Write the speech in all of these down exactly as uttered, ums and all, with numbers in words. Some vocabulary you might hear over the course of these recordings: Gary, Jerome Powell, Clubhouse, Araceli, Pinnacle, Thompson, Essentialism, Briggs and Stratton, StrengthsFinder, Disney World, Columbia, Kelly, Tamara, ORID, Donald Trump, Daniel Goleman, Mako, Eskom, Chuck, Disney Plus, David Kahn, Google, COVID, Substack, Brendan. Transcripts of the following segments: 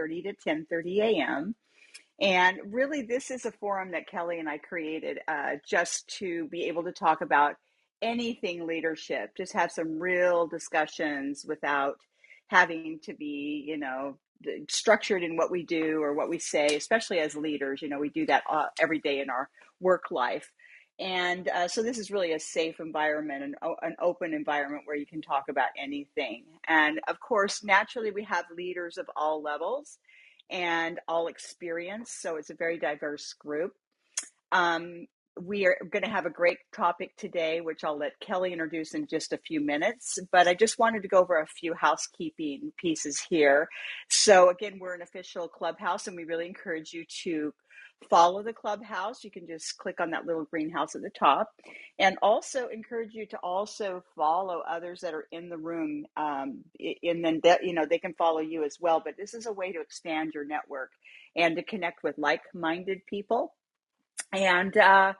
nine thirty to ten thirty a m And really, this is a forum that Kelly and I created uh, just to be able to talk about anything leadership, just have some real discussions without having to be, you know, structured in what we do or what we say, especially as leaders. You know, we do that uh, every day in our work life. And uh, so this is really a safe environment, an, an open environment where you can talk about anything. And of course, naturally, we have leaders of all levels and all experience. So it's a very diverse group. Um, we are going to have a great topic today, which I'll let Kelly introduce in just a few minutes. But I just wanted to go over a few housekeeping pieces here. So again, we're an official Clubhouse, and we really encourage you to follow the Clubhouse. You can just click on that little greenhouse at the top, and also encourage you to also follow others that are in the room. Um, and then that, you know, they can follow you as well, but this is a way to expand your network and to connect with like-minded people. And, uh,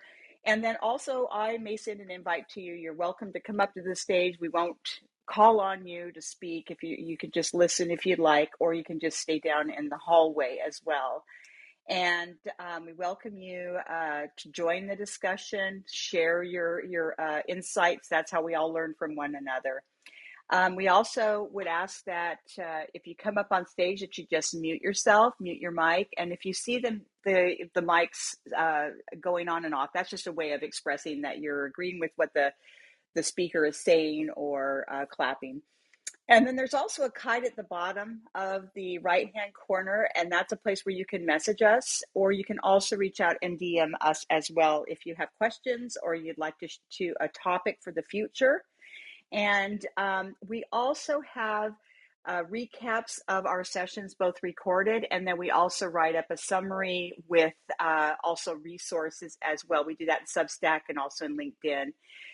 and then also I may send an invite to you. You're welcome to come up to the stage. We won't call on you to speak. If you, you could just listen if you'd like, or you can just stay down in the hallway as well. And um, we welcome you uh, to join the discussion, share your, your uh, insights. That's how we all learn from one another. Um, we also would ask that uh, if you come up on stage that you just mute yourself, mute your mic. And if you see the, the, the mics uh, going on and off, that's just a way of expressing that you're agreeing with what the, the speaker is saying or uh, clapping. And then there's also a kite at the bottom of the right-hand corner, and that's a place where you can message us, or you can also reach out and D M us as well if you have questions or you'd like to to a topic for the future. And um, we also have uh, recaps of our sessions, both recorded, and then we also write up a summary with uh, also resources as well. We do that in Substack and also in LinkedIn.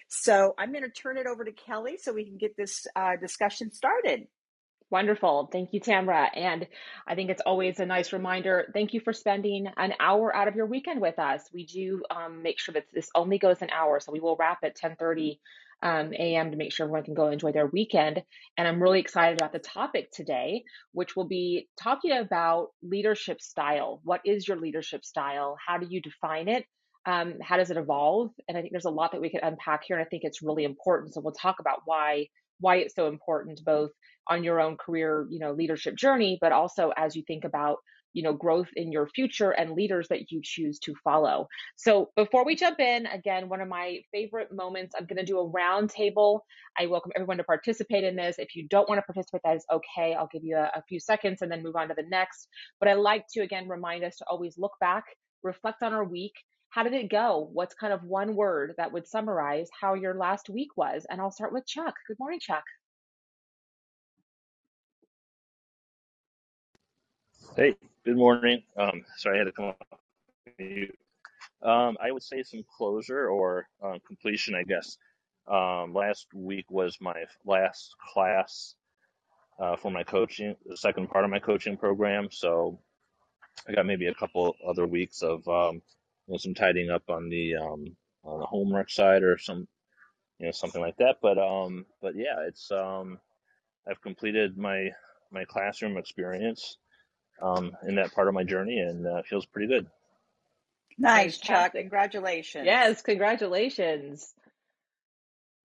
So I'm going to turn it over to Kelly so we can get this uh, discussion started. Wonderful. Thank you, Tamara. And I think it's always a nice reminder. Thank you for spending an hour out of your weekend with us. We do um, make sure that this only goes an hour. So we will wrap at ten thirty um, a m to make sure everyone can go enjoy their weekend. And I'm really excited about the topic today, which will be talking about leadership style. What is your leadership style? How do you define it? Um, how does it evolve? And I think there's a lot that we could unpack here, and I think it's really important. So we'll talk about why why it's so important, both on your own career, you know, leadership journey, but also as you think about, you know, growth in your future and leaders that you choose to follow. So before we jump in, again, one of my favorite moments, I'm going to do a round table. I welcome everyone to participate in this. If you don't want to participate, that is okay. I'll give you a, a few seconds and then move on to the next. But I like to, again, remind us to always look back, reflect on our week. How did it go? What's kind of one word that would summarize how your last week was? And I'll start with Chuck. Good morning, Chuck. Hey, good morning. Um, sorry, I had to come off mute. Um, I would say some closure or um, completion, I guess. Um, last week was my last class uh, for my coaching, the second part of my coaching program. So I got maybe a couple other weeks of um, You know, some tidying up on the um, on the homework side or some, you know, something like that. But um, but yeah, it's um, I've completed my my classroom experience um, in that part of my journey, and uh, feels pretty good. Nice, Chuck. Congratulations. Yes, congratulations,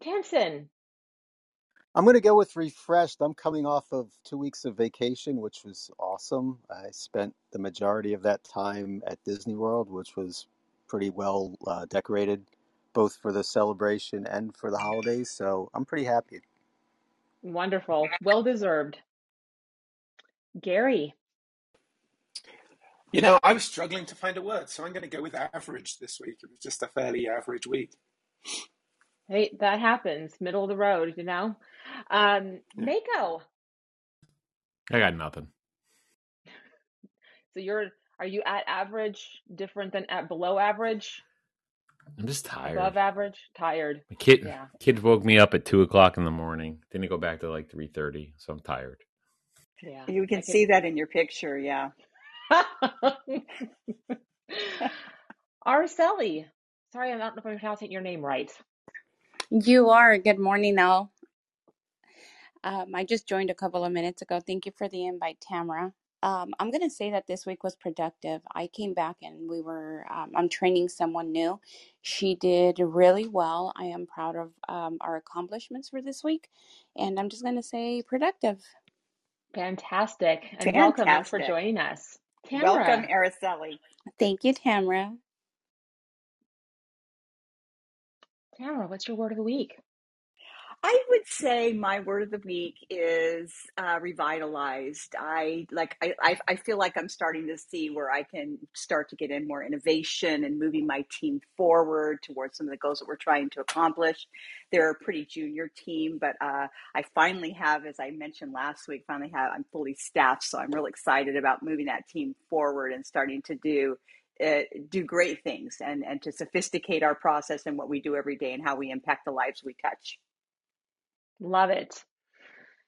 Thompson. I'm going to go with refreshed. I'm coming off of two weeks of vacation, which was awesome. I spent the majority of that time at Disney World, which was pretty well uh, decorated, both for the celebration and for the holidays. So I'm pretty happy. Wonderful. Well deserved. Gary. You know, I was struggling to find a word, so I'm going to go with average this week. It was just a fairly average week. Hey, that happens. Middle of the road, you know? Um, Mako. I got nothing. So you're, are you at average, different than at below average? I'm just tired. Above average, tired. My kid, yeah. Kid woke me up at two o'clock in the morning. Then it go back to like three thirty, so I'm tired. Yeah, you can, can see that in your picture, yeah. Araceli. Sorry, I don't know if I'm pronouncing your name right. You are. Good morning, all. Um, I just joined a couple of minutes ago. Thank you for the invite, Tamara. Um, I'm going to say that this week was productive. I came back and we were, um, I'm training someone new. She did really well. I am proud of um, our accomplishments for this week. And I'm just going to say productive. Fantastic. And Fantastic. Welcome and for joining us. Tamara. Welcome, Araceli. Thank you, Tamara. Tamara, what's your word of the week? I would say my word of the week is uh, revitalized. I like. I, I I feel like I'm starting to see where I can start to get in more innovation and moving my team forward towards some of the goals that we're trying to accomplish. They're a pretty junior team, but uh, I finally have, as I mentioned last week, finally have. I'm fully staffed, so I'm really excited about moving that team forward and starting to do. Uh, do great things and, and to sophisticate our process and what we do every day and how we impact the lives we touch. Love it.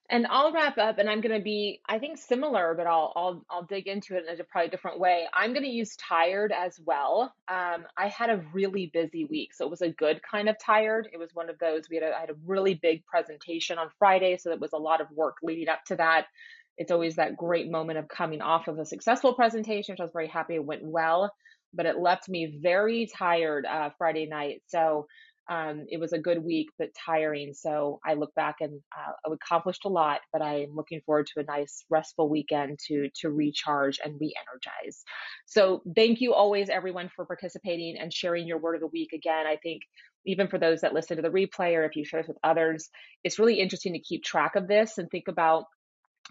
And I'll wrap up, and I'm going to be, I think, similar, but I'll I'll I'll dig into it in a probably different way. I'm going to use tired as well. Um, I had a really busy week, so it was a good kind of tired. It was one of those. We had a, I had a really big presentation on Friday, so there was a lot of work leading up to that. It's always that great moment of coming off of a successful presentation, which I was very happy it went well, but it left me very tired uh, Friday night. So um, it was a good week, but tiring. So I look back and uh, I accomplished a lot, but I'm looking forward to a nice restful weekend to to recharge and re-energize. So thank you always, everyone, for participating and sharing your word of the week. Again, I think even for those that listen to the replay or if you share this with others, it's really interesting to keep track of this and think about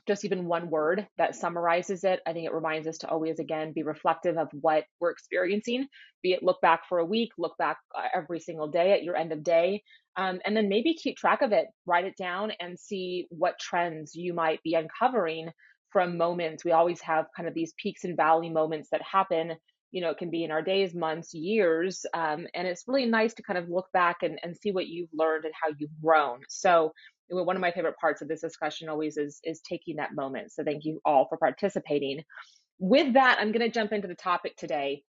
just even one word that summarizes it. I think it reminds us to always, again, be reflective of what we're experiencing, be it look back for a week, look back every single day at your end of day, um, and then maybe keep track of it, write it down and see what trends you might be uncovering from moments. We always have kind of these peaks and valley moments that happen. You know, it can be in our days, months, years, um, and it's really nice to kind of look back and, and see what you've learned and how you've grown. So one of my favorite parts of this discussion always is, is taking that moment. So thank you all for participating. With that, I'm going to jump into the topic today.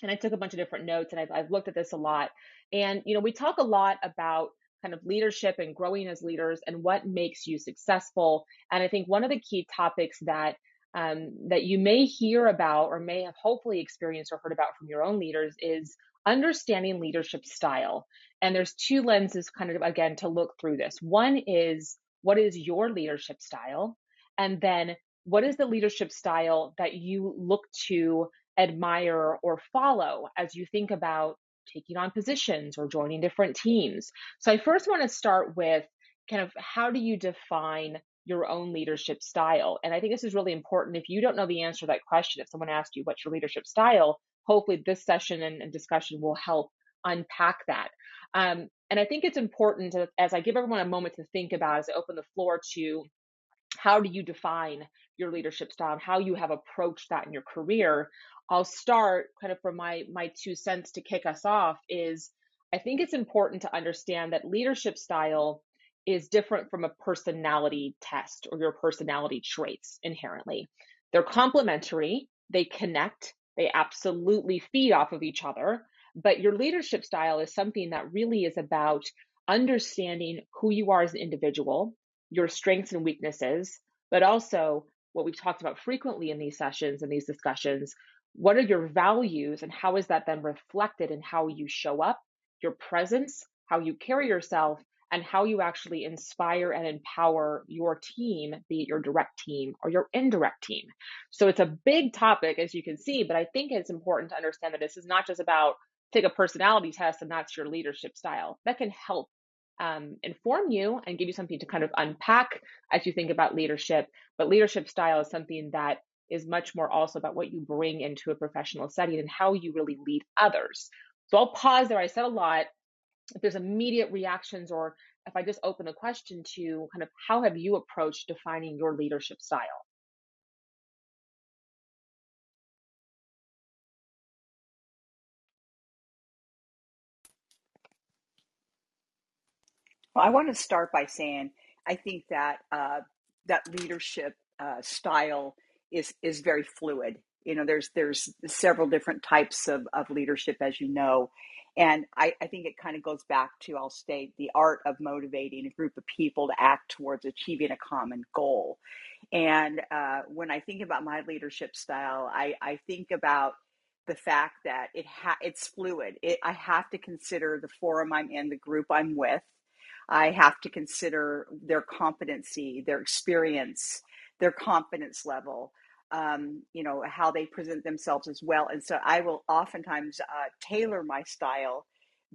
And I took a bunch of different notes and I've, I've looked at this a lot. And, you know, we talk a lot about kind of leadership and growing as leaders and what makes you successful. And I think one of the key topics that um, that you may hear about or may have hopefully experienced or heard about from your own leaders is understanding leadership style. And there's two lenses kind of, again, to look through this. One is, what is your leadership style? And then what is the leadership style that you look to, admire, or follow as you think about taking on positions or joining different teams? So I first want to start with kind of how do you define your own leadership style? And I think this is really important. If you don't know the answer to that question, if someone asks you, what's your leadership style? Hopefully this session and, and discussion will help unpack that. Um, and I think it's important to, as I give everyone a moment to think about, as I open the floor to how do you define your leadership style and how you have approached that in your career. I'll start kind of from my, my two cents to kick us off is I think it's important to understand that leadership style is different from a personality test or your personality traits inherently. They're complementary, they connect, they absolutely feed off of each other. But your leadership style is something that really is about understanding who you are as an individual, your strengths and weaknesses, but also what we've talked about frequently in these sessions and these discussions, what are your values and how is that then reflected in how you show up, your presence, how you carry yourself, and how you actually inspire and empower your team, be it your direct team or your indirect team. So it's a big topic, as you can see, but I think it's important to understand that this is not just about take a personality test and that's your leadership style. That can help um, inform you and give you something to kind of unpack as you think about leadership. But leadership style is something that is much more also about what you bring into a professional setting and how you really lead others. So I'll pause there. I said a lot. If there's immediate reactions or if I just open the question to kind of how have you approached defining your leadership style? Well, I want to start by saying I think that uh, that leadership uh, style is is very fluid. You know, there's there's several different types of, of leadership, as you know, and I, I think it kind of goes back to, I'll state, the art of motivating a group of people to act towards achieving a common goal. And uh, when I think about my leadership style, I, I think about the fact that it ha- it's fluid. It, I have to consider the forum I'm in, the group I'm with. I have to consider their competency, their experience, their confidence level, um, you know, how they present themselves as well. And so I will oftentimes uh, tailor my style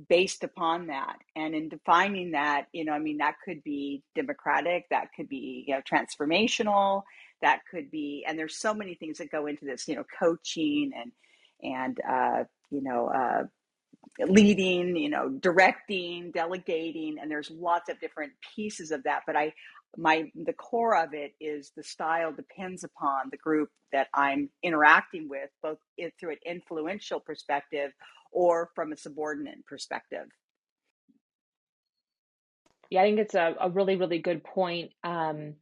based upon that. And in defining that, you know, I mean, that could be democratic, that could be, you know, transformational, that could be, and there's so many things that go into this, you know, coaching and, and, uh, you know, uh, leading, you know, directing, delegating, and there's lots of different pieces of that. But I, my, the core of it is the style depends upon the group that I'm interacting with, both it, through an influential perspective or from a subordinate perspective. Yeah, I think it's a, a really, really good point, um,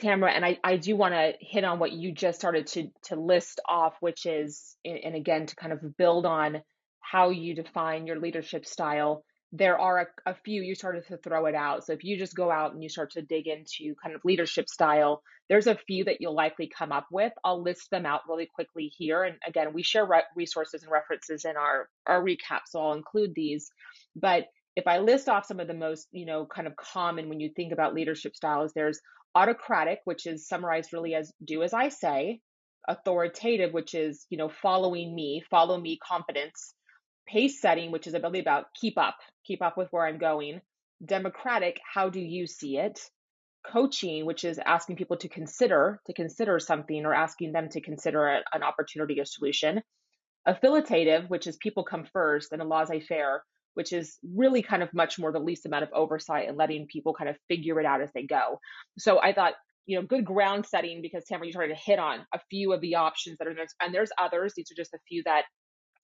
Tamara. And I, I do want to hit on what you just started to to list off, which is, and again, to kind of build on how you define your leadership style. There are a, a few, you started to throw it out. So if you just go out and you start to dig into kind of leadership style, there's a few that you'll likely come up with. I'll list them out really quickly here. And again, we share re- resources and references in our, our recap, so I'll include these. But if I list off some of the most, you know, kind of common when you think about leadership styles, there's autocratic, which is summarized really as do as I say, authoritative, which is, you know, following me, follow me competence, pace setting, which is really about keep up, keep up with where I'm going, democratic, how do you see it, coaching, which is asking people to consider, to consider something or asking them to consider a, an opportunity or solution, affiliative, which is people come first, and a laissez-faire, which is really kind of much more the least amount of oversight and letting people kind of figure it out as they go. So I thought, you know, good ground setting, because Tamara, you started to hit on a few of the options that are there, and there's others. These are just a few that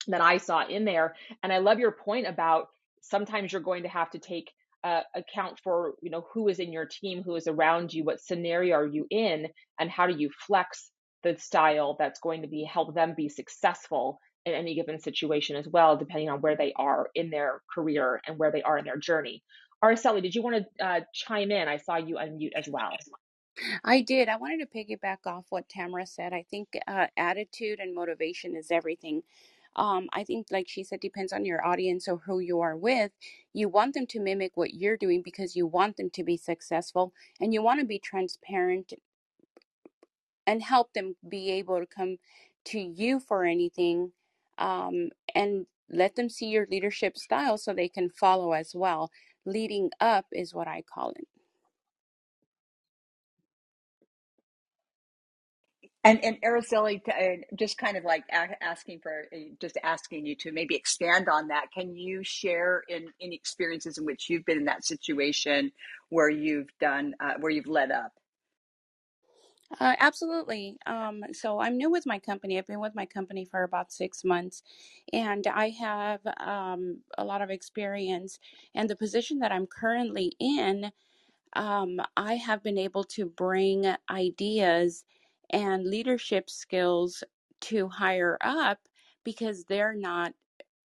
that I saw in there. And I love your point about sometimes you're going to have to take uh, account for, you know, who is in your team, who is around you, what scenario are you in, and how do you flex the style that's going to be help them be successful in any given situation as well, depending on where they are in their career and where they are in their journey. Araceli, did you want to uh, chime in? I saw you unmute as well. I did. I wanted to piggyback off what Tamara said. I think uh, attitude and motivation is everything. Um, I think, like she said, depends on your audience or who you are with. You want them to mimic what you're doing because you want them to be successful, and you want to be transparent and help them be able to come to you for anything, um, and let them see your leadership style so they can follow as well. Leading up is what I call it. And, and Araceli, just kind of like asking for, just asking you to maybe expand on that. Can you share in, in experiences in which you've been in that situation where you've done, uh, where you've led up? Uh, absolutely. Um, so I'm new with my company. I've been with my company for about six months, and I have um, a lot of experience. And the position that I'm currently in, um, I have been able to bring ideas and leadership skills to higher up because they're not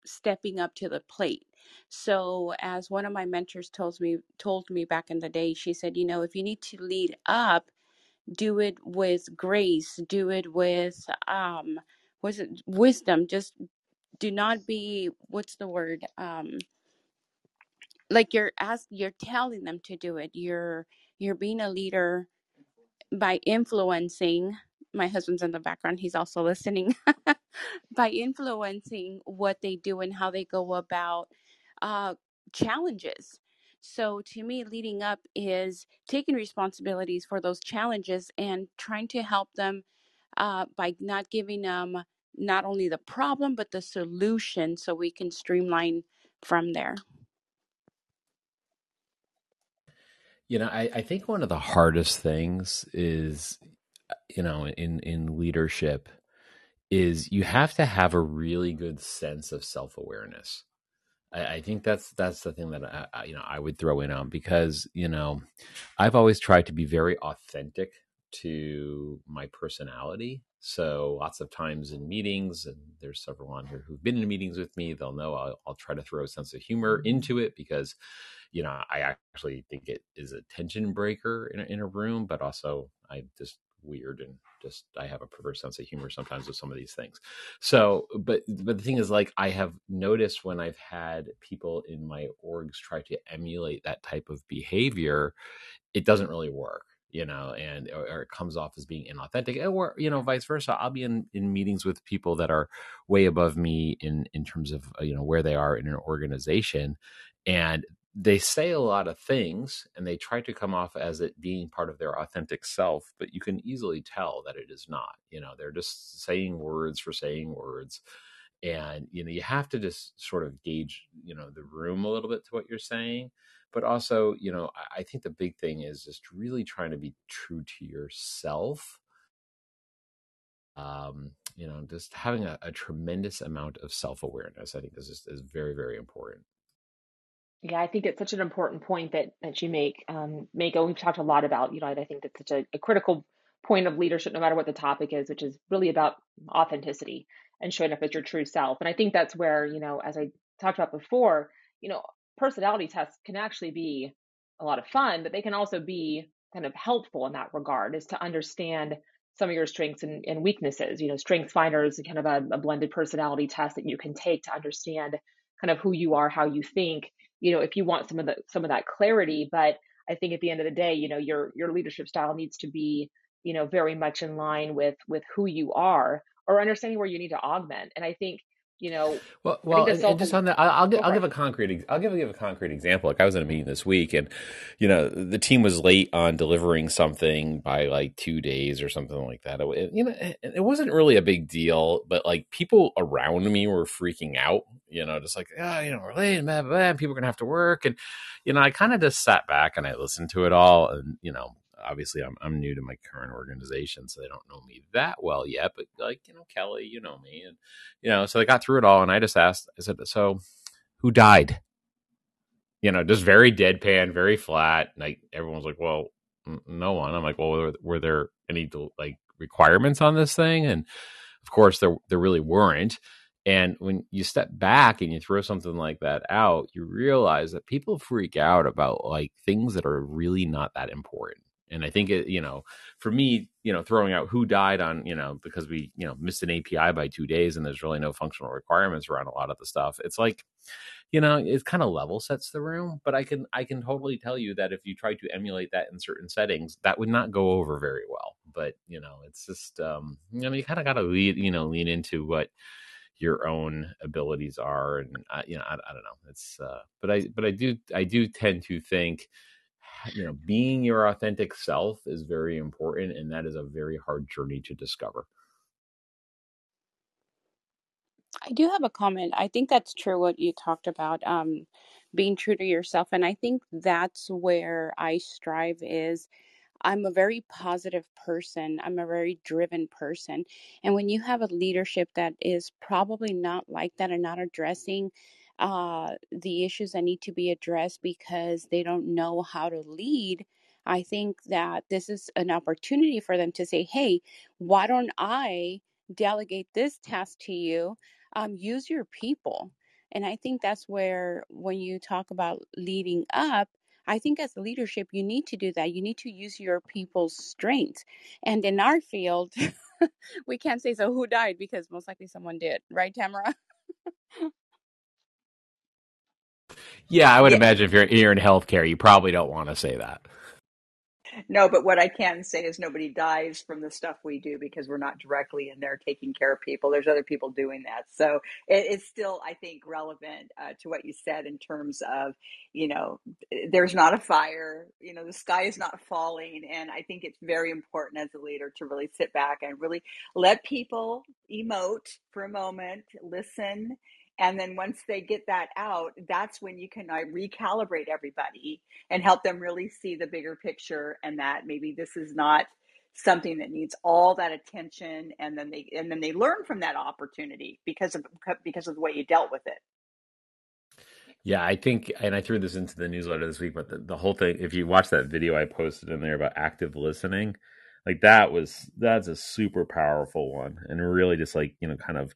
stepping up to the plate. So as one of my mentors told me, told me back in the day, she said, you know, if you need to lead up, do it with grace, do it with, um, was it wisdom? Just do not be, what's the word? Um, like you're ask, you're telling them to do it. You're, you're being a leader by influencing, my husband's in the background, he's also listening, by influencing what they do and how they go about uh, challenges. So to me, leading up is taking responsibilities for those challenges and trying to help them uh, by not giving them not only the problem, but the solution so we can streamline from there. You know, I, I think one of the hardest things is, you know, in, in leadership is you have to have a really good sense of self-awareness. I, I think that's, that's the thing that, I, you know, I would throw in on because, you know, I've always tried to be very authentic to my personality. So lots of times in meetings, and there's several on here who've been in meetings with me, they'll know I'll, I'll try to throw a sense of humor into it because, you know, I actually think it is a tension breaker in a, in a room, but also I'm just weird and just, I have a perverse sense of humor sometimes with some of these things. So, but, but the thing is, like, I have noticed when I've had people in my orgs try to emulate that type of behavior, it doesn't really work. You know, and or, or it comes off as being inauthentic, or, you know, vice versa. I'll be in, in meetings with people that are way above me in, in terms of, you know, where they are in an organization. And they say a lot of things and they try to come off as it being part of their authentic self, but you can easily tell that it is not. You know, they're just saying words for saying words. And, you know, you have to just sort of gauge, you know, the room a little bit to what you're saying. But also, you know, I think the big thing is just really trying to be true to yourself. Um, you know, just having a, a tremendous amount of self-awareness. I think this is, is very, very important. Yeah, I think it's such an important point that that you make, um, Mako. We've talked a lot about, you know, I think that's such a, a critical point of leadership, no matter what the topic is, which is really about authenticity and showing up as your true self. And I think that's where, you know, as I talked about before, you know, personality tests can actually be a lot of fun, but they can also be kind of helpful in that regard, is to understand some of your strengths and, and weaknesses. You know, StrengthsFinder is kind of a, a blended personality test that you can take to understand kind of who you are, how you think, you know, if you want some of the, some of that clarity. But I think at the end of the day, you know, your, your leadership style needs to be, you know, very much in line with, with who you are, or understanding where you need to augment. And I think, you know, well, well and, and just on that, I'll, I'll, give, I'll give a concrete, I'll give, give a concrete example. Like, I was in a meeting this week and, you know, the team was late on delivering something by like two days or something like that. It, you know, it wasn't really a big deal, but like people around me were freaking out, you know, just like, oh, you know, we're late and blah, blah, blah, people are gonna have to work. And, you know, I kind of just sat back and I listened to it all. And, you know, obviously I'm, I'm new to my current organization, so they don't know me that well yet, but like, you know, Kelly, you know me, and, you know, so they got through it all. And I just asked, I said, so who died? You know, just very deadpan, very flat. And like, everyone's like, well, n- no one. I'm like, well, were, were there any like requirements on this thing? And of course there, there really weren't. And when you step back and you throw something like that out, you realize that people freak out about like things that are really not that important. And I think, it, you know, for me, you know, throwing out who died on, you know, because we, you know, missed an A P I by two days and there's really no functional requirements around a lot of the stuff. It's like, you know, it kind of level sets the room. But I can I can totally tell you that if you tried to emulate that in certain settings, that would not go over very well. But, you know, it's just, um, you know, you kind of got to lead, you know, lean into what your own abilities are. And, uh, you know, I, I don't know. It's uh, but I but I do I do tend to think, you know, being your authentic self is very important, and that is a very hard journey to discover. I do have a comment. I think that's true what you talked about, um, being true to yourself. And I think that's where I strive is. I'm a very positive person. I'm a very driven person. And when you have a leadership that is probably not like that and not addressing Uh, the issues that need to be addressed because they don't know how to lead, I think that this is an opportunity for them to say, hey, why don't I delegate this task to you? Um, use your people. And I think that's where, when you talk about leading up, I think as leadership, you need to do that. You need to use your people's strengths. And in our field, we can't say, so who died? Because most likely someone did. Right, Tamara? Yeah, I would yeah. imagine if you're, you're in healthcare, you probably don't want to say that. No, but what I can say is nobody dies from the stuff we do because we're not directly in there taking care of people. There's other people doing that. So it, it's still, I think, relevant uh, to what you said in terms of, you know, there's not a fire, you know, the sky is not falling. And I think it's very important as a leader to really sit back and really let people emote for a moment, listen. And then once they get that out, that's when you can uh, recalibrate everybody and help them really see the bigger picture, and that maybe this is not something that needs all that attention. And then they and then they learn from that opportunity because of because of the way you dealt with it. Yeah, I think, and I threw this into the newsletter this week, but the, the whole thing, if you watch that video I posted in there about active listening, like that was, that's a super powerful one. And really just like, you know, kind of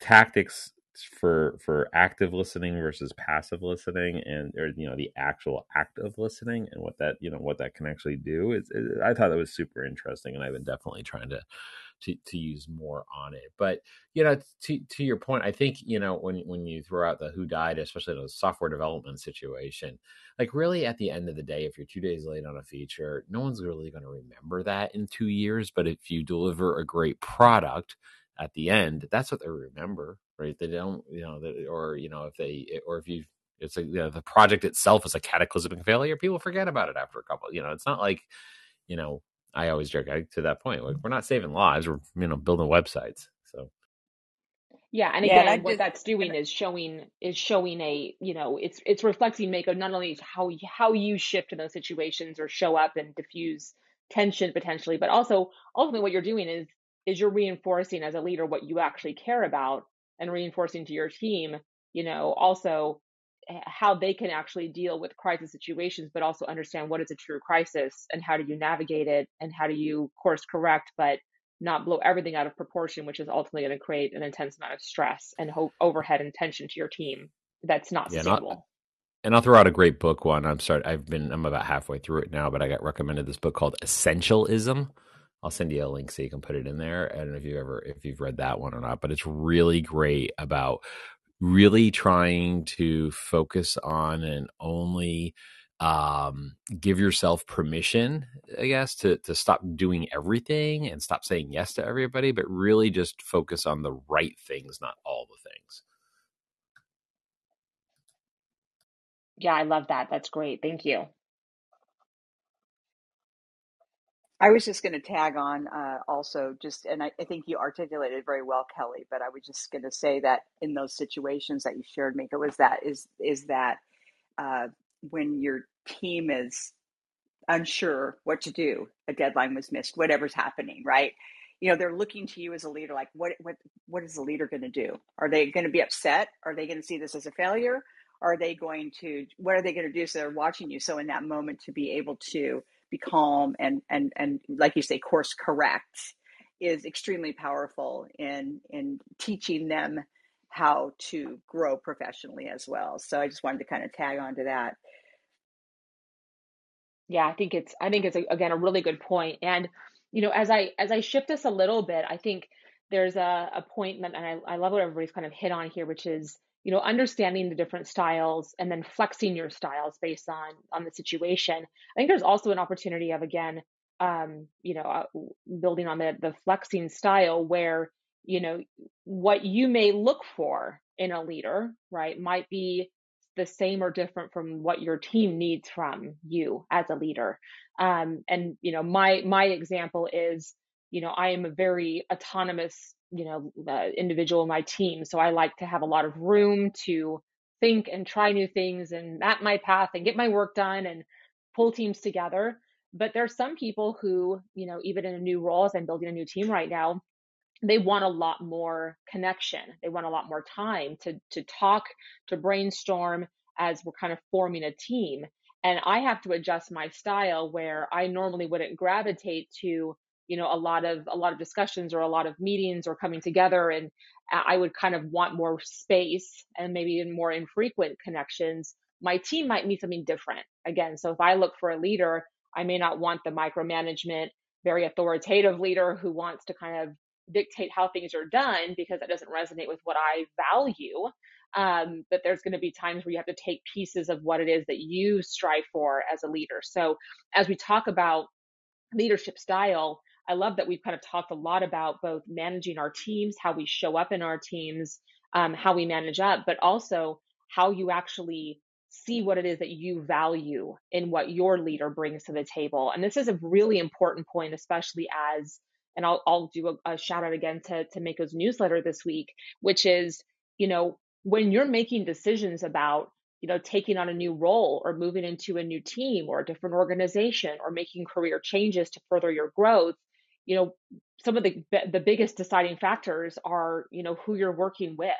tactics for, for active listening versus passive listening, and, or, you know, the actual act of listening and what that, you know, what that can actually do is, is I thought that was super interesting, and I've been definitely trying to, to, to use more on it. But, you know, to, to your point, I think, you know, when, when you throw out the who died, especially in a software development situation, like really at the end of the day, if you're two days late on a feature, no one's really going to remember that in two years. But if you deliver a great product at the end, that's what they remember, right? They don't, you know, they, or, you know, if they, or if you, it's like, you know, the project itself is a cataclysmic failure, people forget about it after a couple, you know, it's not like, you know, I always joke I, to that point, like, we're not saving lives, we're, you know, building websites. So yeah, and again, yeah, and what just, that's doing is showing is showing a, you know, it's it's reflecting Mako, not only how how you shift in those situations or show up and diffuse tension potentially, but also ultimately what you're doing is is you're reinforcing as a leader what you actually care about, and reinforcing to your team, you know, also how they can actually deal with crisis situations, but also understand what is a true crisis and how do you navigate it and how do you course correct, but not blow everything out of proportion, which is ultimately going to create an intense amount of stress and hope, overhead and tension to your team. That's not yeah, sustainable. Not- And I'll throw out a great book one. I'm sorry, I've been, I'm about halfway through it now, but I got recommended this book called Essentialism. I'll send you a link so you can put it in there. I don't know if you've ever, if you've read that one or not, but it's really great about really trying to focus on and only um, give yourself permission, I guess, to, to stop doing everything and stop saying yes to everybody, but really just focus on the right things, not all the things. Yeah, I love that. That's great. Thank you. I was just going to tag on uh, also just, and I, I think you articulated very well, Kelly, but I was just going to say that in those situations that you shared, Mika, was that is, is that uh, when your team is unsure what to do, a deadline was missed, whatever's happening, right? You know, they're looking to you as a leader, like what, what, what is the leader going to do? Are they going to be upset? Are they going to see this as a failure? Are they going to, what are they going to do? So they're watching you. So in that moment, to be able to be calm and, and, and like you say, course correct is extremely powerful in, in teaching them how to grow professionally as well. So I just wanted to kind of tag on to that. Yeah, I think it's, I think it's a, again, a really good point. And, you know, as I, as I shift this a little bit, I think there's a, a point that, and I, I love what everybody's kind of hit on here, which is, you know, understanding the different styles and then flexing your styles based on, on the situation. I think there's also an opportunity of, again, um, you know, uh, building on the, the flexing style where, you know, what you may look for in a leader, right, might be the same or different from what your team needs from you as a leader. Um, and, you know, my, my example is, you know, I am a very autonomous, you know, the individual in my team. So I like to have a lot of room to think and try new things and map my path and get my work done and pull teams together. But there are some people who, you know, even in a new role, as I'm building a new team right now, they want a lot more connection. They want a lot more time to to talk, to brainstorm as we're kind of forming a team. And I have to adjust my style where I normally wouldn't gravitate to, you know, a lot of, a lot of discussions or a lot of meetings or coming together. And I would kind of want more space and maybe even more infrequent connections. My team might need something different again. So if I look for a leader, I may not want the micromanagement, very authoritative leader who wants to kind of dictate how things are done, because that doesn't resonate with what I value. Um, but there's going to be times where you have to take pieces of what it is that you strive for as a leader. So as we talk about leadership style, I love that we've kind of talked a lot about both managing our teams, how we show up in our teams, um, how we manage up, but also how you actually see what it is that you value in what your leader brings to the table. And this is a really important point, especially as, and I'll, I'll do a, a shout out again to, to Mako's newsletter this week, which is, you know, when you're making decisions about, you know, taking on a new role or moving into a new team or a different organization or making career changes to further your growth, you know, some of the the biggest deciding factors are, you know, who you're working with.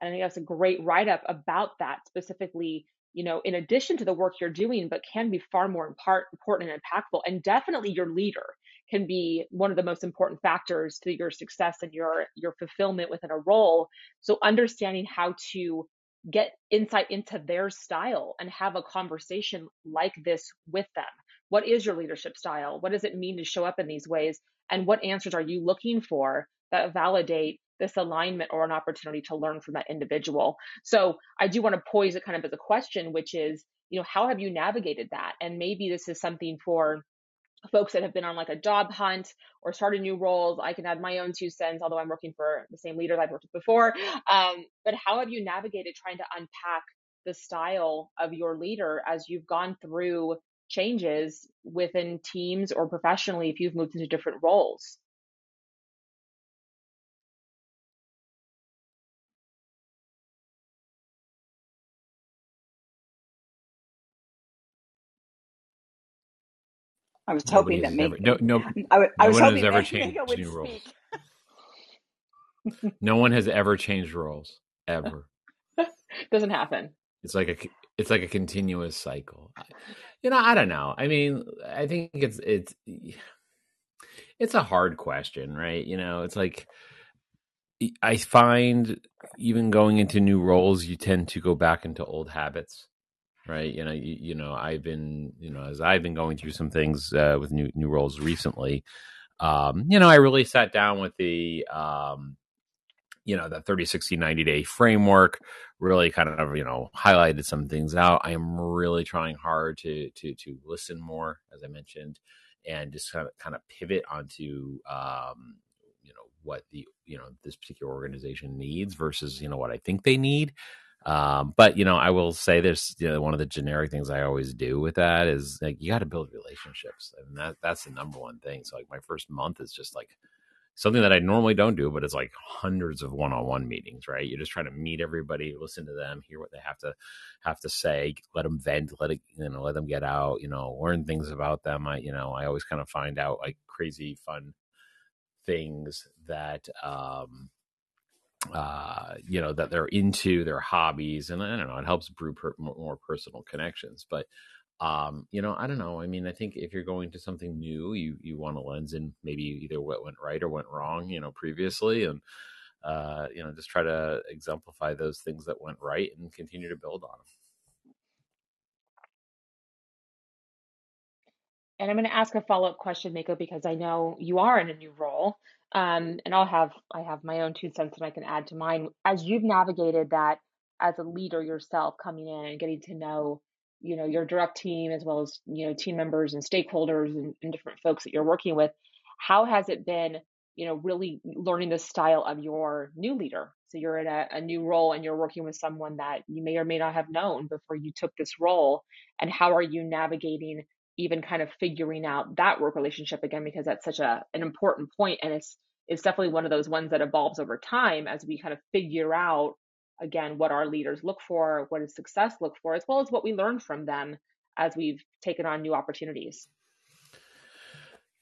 And I think that's a great write-up about that specifically, you know, in addition to the work you're doing, but can be far more impart, important and impactful. And definitely your leader can be one of the most important factors to your success and your, your fulfillment within a role. So understanding how to get insight into their style and have a conversation like this with them. What is your leadership style? What does it mean to show up in these ways? And what answers are you looking for that validate this alignment or an opportunity to learn from that individual? So I do want to pose it kind of as a question, which is, you know, how have you navigated that? And maybe this is something for folks that have been on like a job hunt or started new roles. I can add my own two cents, although I'm working for the same leaders I've worked with before. Um, but how have you navigated trying to unpack the style of your leader as you've gone through changes within teams or professionally if you've moved into different roles? I was hoping that maybe no no I was, no I was one hoping has ever changed new roles. No one has ever changed roles ever. Doesn't happen. It's like a it's like a continuous cycle. You know, I don't know. I mean, I think it's it's it's a hard question, right? You know, it's like I find even going into new roles, you tend to go back into old habits. Right. You know, you, you know, I've been, you know, as I've been going through some things uh, with new new roles recently, um, you know, I really sat down with the, um, you know, the thirty, sixty, ninety day framework, really kind of, you know, highlighted some things out. I am really trying hard to to to listen more, as I mentioned, and just kind of kind of pivot onto, um, you know, what the, you know, this particular organization needs versus, you know, what I think they need. Um, but, you know, I will say there's, you know, one of the generic things I always do with that is like, you got to build relationships. And that that's the number one thing. So like my first month is just like something that I normally don't do, but it's like hundreds of one-on-one meetings, right? You're just trying to meet everybody, listen to them, hear what they have to have to say, let them vent, let it, you know, let them get out, you know, learn things about them. I, you know, I always kind of find out like crazy fun things that, um, uh you know, that they're into, their hobbies, and I don't know, it helps brew per, more personal connections. But um you know, I don't know, I mean, I think if you're going to something new, you you want to lens in maybe either what went right or went wrong, you know, previously, and uh you know, just try to exemplify those things that went right and continue to build on them. And I'm going to ask a follow-up question, Mako, because I know you are in a new role. Um, and I'll have, I have my own two cents and I can add to mine. As you've navigated that as a leader yourself, coming in and getting to know, you know, your direct team as well as, you know, team members and stakeholders and, and different folks that you're working with, how has it been, you know, really learning the style of your new leader? So you're in a, a new role and you're working with someone that you may or may not have known before you took this role. And how are you navigating even kind of figuring out that work relationship again, because that's such a an important point. And it's it's definitely one of those ones that evolves over time as we kind of figure out, again, what our leaders look for, what does success look for, as well as what we learn from them as we've taken on new opportunities.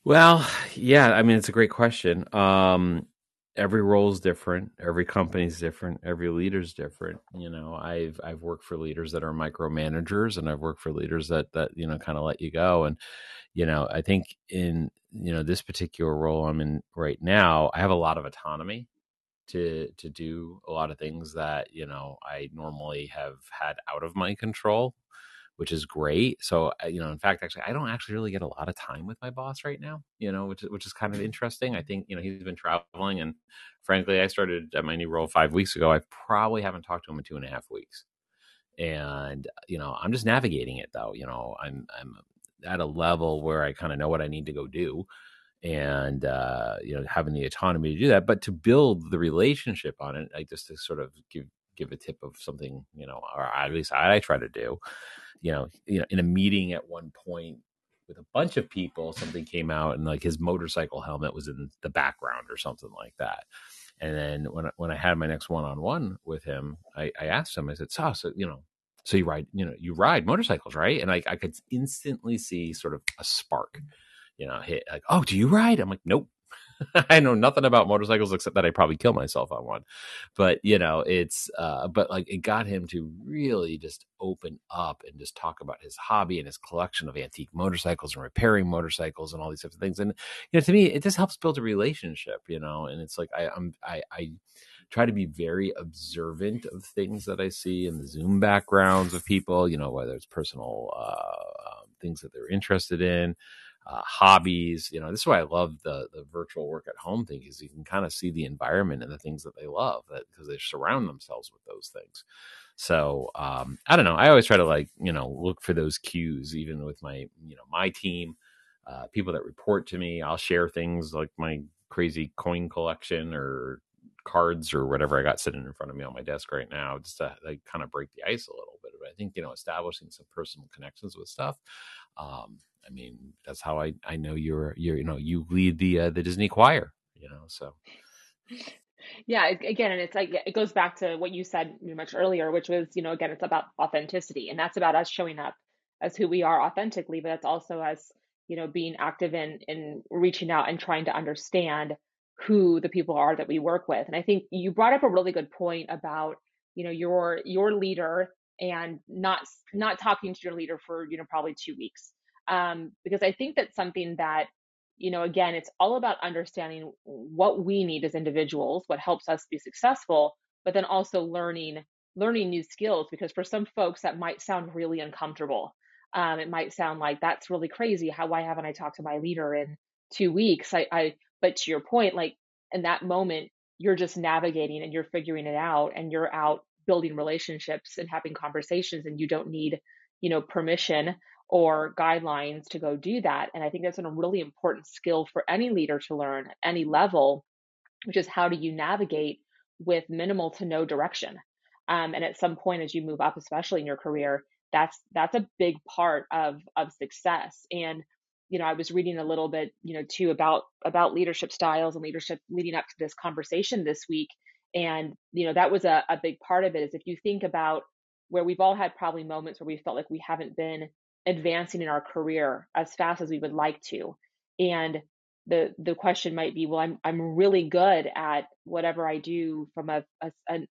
Well, yeah, I mean, it's a great question. Um, every role is different. Every company's different. Every leader's different. You know, I've, I've worked for leaders that are micromanagers, and I've worked for leaders that, that, you know, kind of let you go. And, you know, I think in, you know, this particular role I'm in right now, I have a lot of autonomy to, to do a lot of things that, you know, I normally have had out of my control, which is great. So, you know, in fact, actually, I don't actually really get a lot of time with my boss right now, you know, which, which is kind of interesting. I think, you know, he's been traveling, and frankly, I started at my new role five weeks ago. I probably haven't talked to him in two and a half weeks. And, you know, I'm just navigating it though. You know, I'm, I'm at a level where I kind of know what I need to go do, and, uh, you know, having the autonomy to do that, but to build the relationship on it, I just to sort of give, give a tip of something, you know, or at least I, I try to do, you know, you know, in a meeting at one point with a bunch of people, something came out and like his motorcycle helmet was in the background or something like that. And then when, when I had my next one-on-one with him, I, I asked him, I said, so, so, you know, so you ride, you know, you ride motorcycles, right? And I, I could instantly see sort of a spark, you know, hit like, oh, do you ride? I'm like, nope. I know nothing about motorcycles except that I probably kill myself on one. But, you know, it's uh, but like it got him to really just open up and just talk about his hobby and his collection of antique motorcycles and repairing motorcycles and all these types of things. And, you know, to me, it just helps build a relationship, you know, and it's like I, I'm I, I try to be very observant of things that I see in the Zoom backgrounds of people, you know, whether it's personal uh, things that they're interested in. Uh, hobbies, you know, this is why I love the the virtual work at home thing, is you can kind of see the environment and the things that they love, that because they surround themselves with those things. So um, I don't know. I always try to, like, you know, look for those cues, even with my, you know, my team, uh, people that report to me. I'll share things like my crazy coin collection or cards or whatever I got sitting in front of me on my desk right now, just to, like, kind of break the ice a little bit. But I think, you know, establishing some personal connections with stuff. Um, I mean, that's how I, I know you're, you're, you know, you lead the, uh, the Disney choir, you know, so. Yeah. Again, and it's like, it goes back to what you said much earlier, which was, you know, again, it's about authenticity, and that's about us showing up as who we are authentically, but that's also us, you know, being active in, in reaching out and trying to understand who the people are that we work with. And I think you brought up a really good point about, you know, your, your leader and not, not talking to your leader for, you know, probably two weeks. Um, because I think that's something that, you know, again, it's all about understanding what we need as individuals, what helps us be successful, but then also learning, learning new skills, because for some folks that might sound really uncomfortable. Um, it might sound like, that's really crazy. How, why haven't I talked to my leader in two weeks? I, I, but to your point, like in that moment, you're just navigating and you're figuring it out, and you're out building relationships and having conversations, and you don't need, you know, permission or guidelines to go do that. And I think that's a really important skill for any leader to learn at any level, which is how do you navigate with minimal to no direction? Um, and at some point, as you move up, especially in your career, that's that's a big part of of success. And, you know, I was reading a little bit, you know, too about about leadership styles and leadership leading up to this conversation this week. And, you know, that was a, a big part of it, is if you think about where we've all had probably moments where we felt like we haven't been advancing in our career as fast as we would like to. And the the question might be, well, I'm I'm really good at whatever I do from a, a,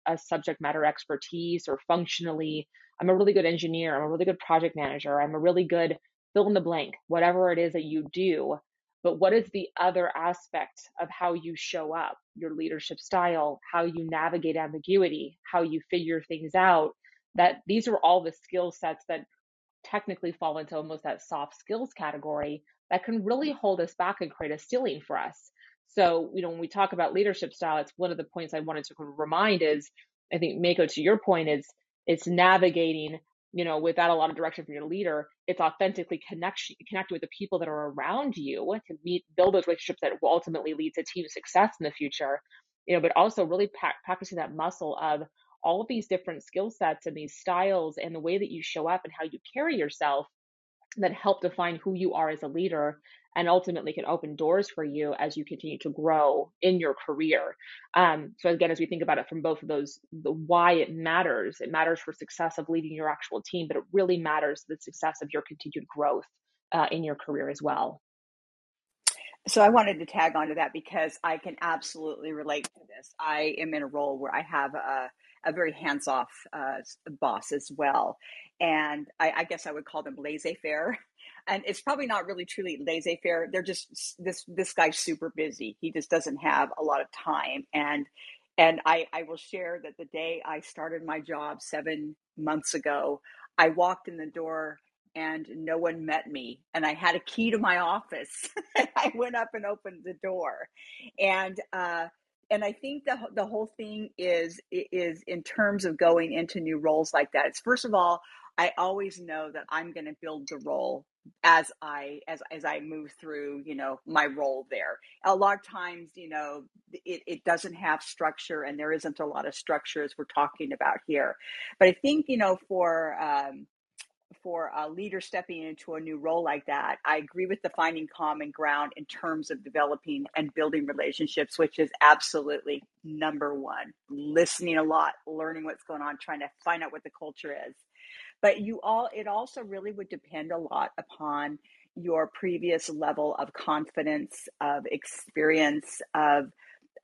a subject matter expertise or functionally. I'm a really good engineer. I'm a really good project manager. I'm a really good fill in the blank, whatever it is that you do. But what is the other aspect of how you show up, your leadership style, how you navigate ambiguity, how you figure things out? That these are all the skill sets that technically fall into almost that soft skills category that can really hold us back and create a ceiling for us. So, you know, when we talk about leadership style, it's one of the points I wanted to remind is, I think, Mako, to your point, is it's navigating, you know, without a lot of direction from your leader. It's authentically connection, connecting with the people that are around you to meet, build those relationships that will ultimately lead to team success in the future, you know, but also really practicing that muscle of all of these different skill sets and these styles and the way that you show up and how you carry yourself that help define who you are as a leader, and ultimately can open doors for you as you continue to grow in your career. Um, so again, as we think about it from both of those, the why it matters, it matters for success of leading your actual team, but it really matters the success of your continued growth uh, in your career as well. So I wanted to tag onto that because I can absolutely relate to this. I am in a role where I have a a very hands-off uh, boss as well. And I, I guess I would call them laissez-faire. And it's probably not really truly laissez-faire. They're just, this this guy's super busy. He just doesn't have a lot of time. And and I, I will share that the day I started my job seven months ago, I walked in the door and no one met me. And I had a key to my office. And I went up and opened the door. And uh And I think the the whole thing is is in terms of going into new roles like that. It's first of all, I always know that I'm going to build the role as I as as I move through, you know, my role there. A lot of times, you know, it, it doesn't have structure, and there isn't a lot of structures we're talking about here. But I think, you know, for um, for a leader stepping into a new role like that, I agree with the finding common ground in terms of developing and building relationships, which is absolutely number one. Listening a lot, learning what's going on, trying to find out what the culture is. But you all, it also really would depend a lot upon your previous level of confidence, of experience, of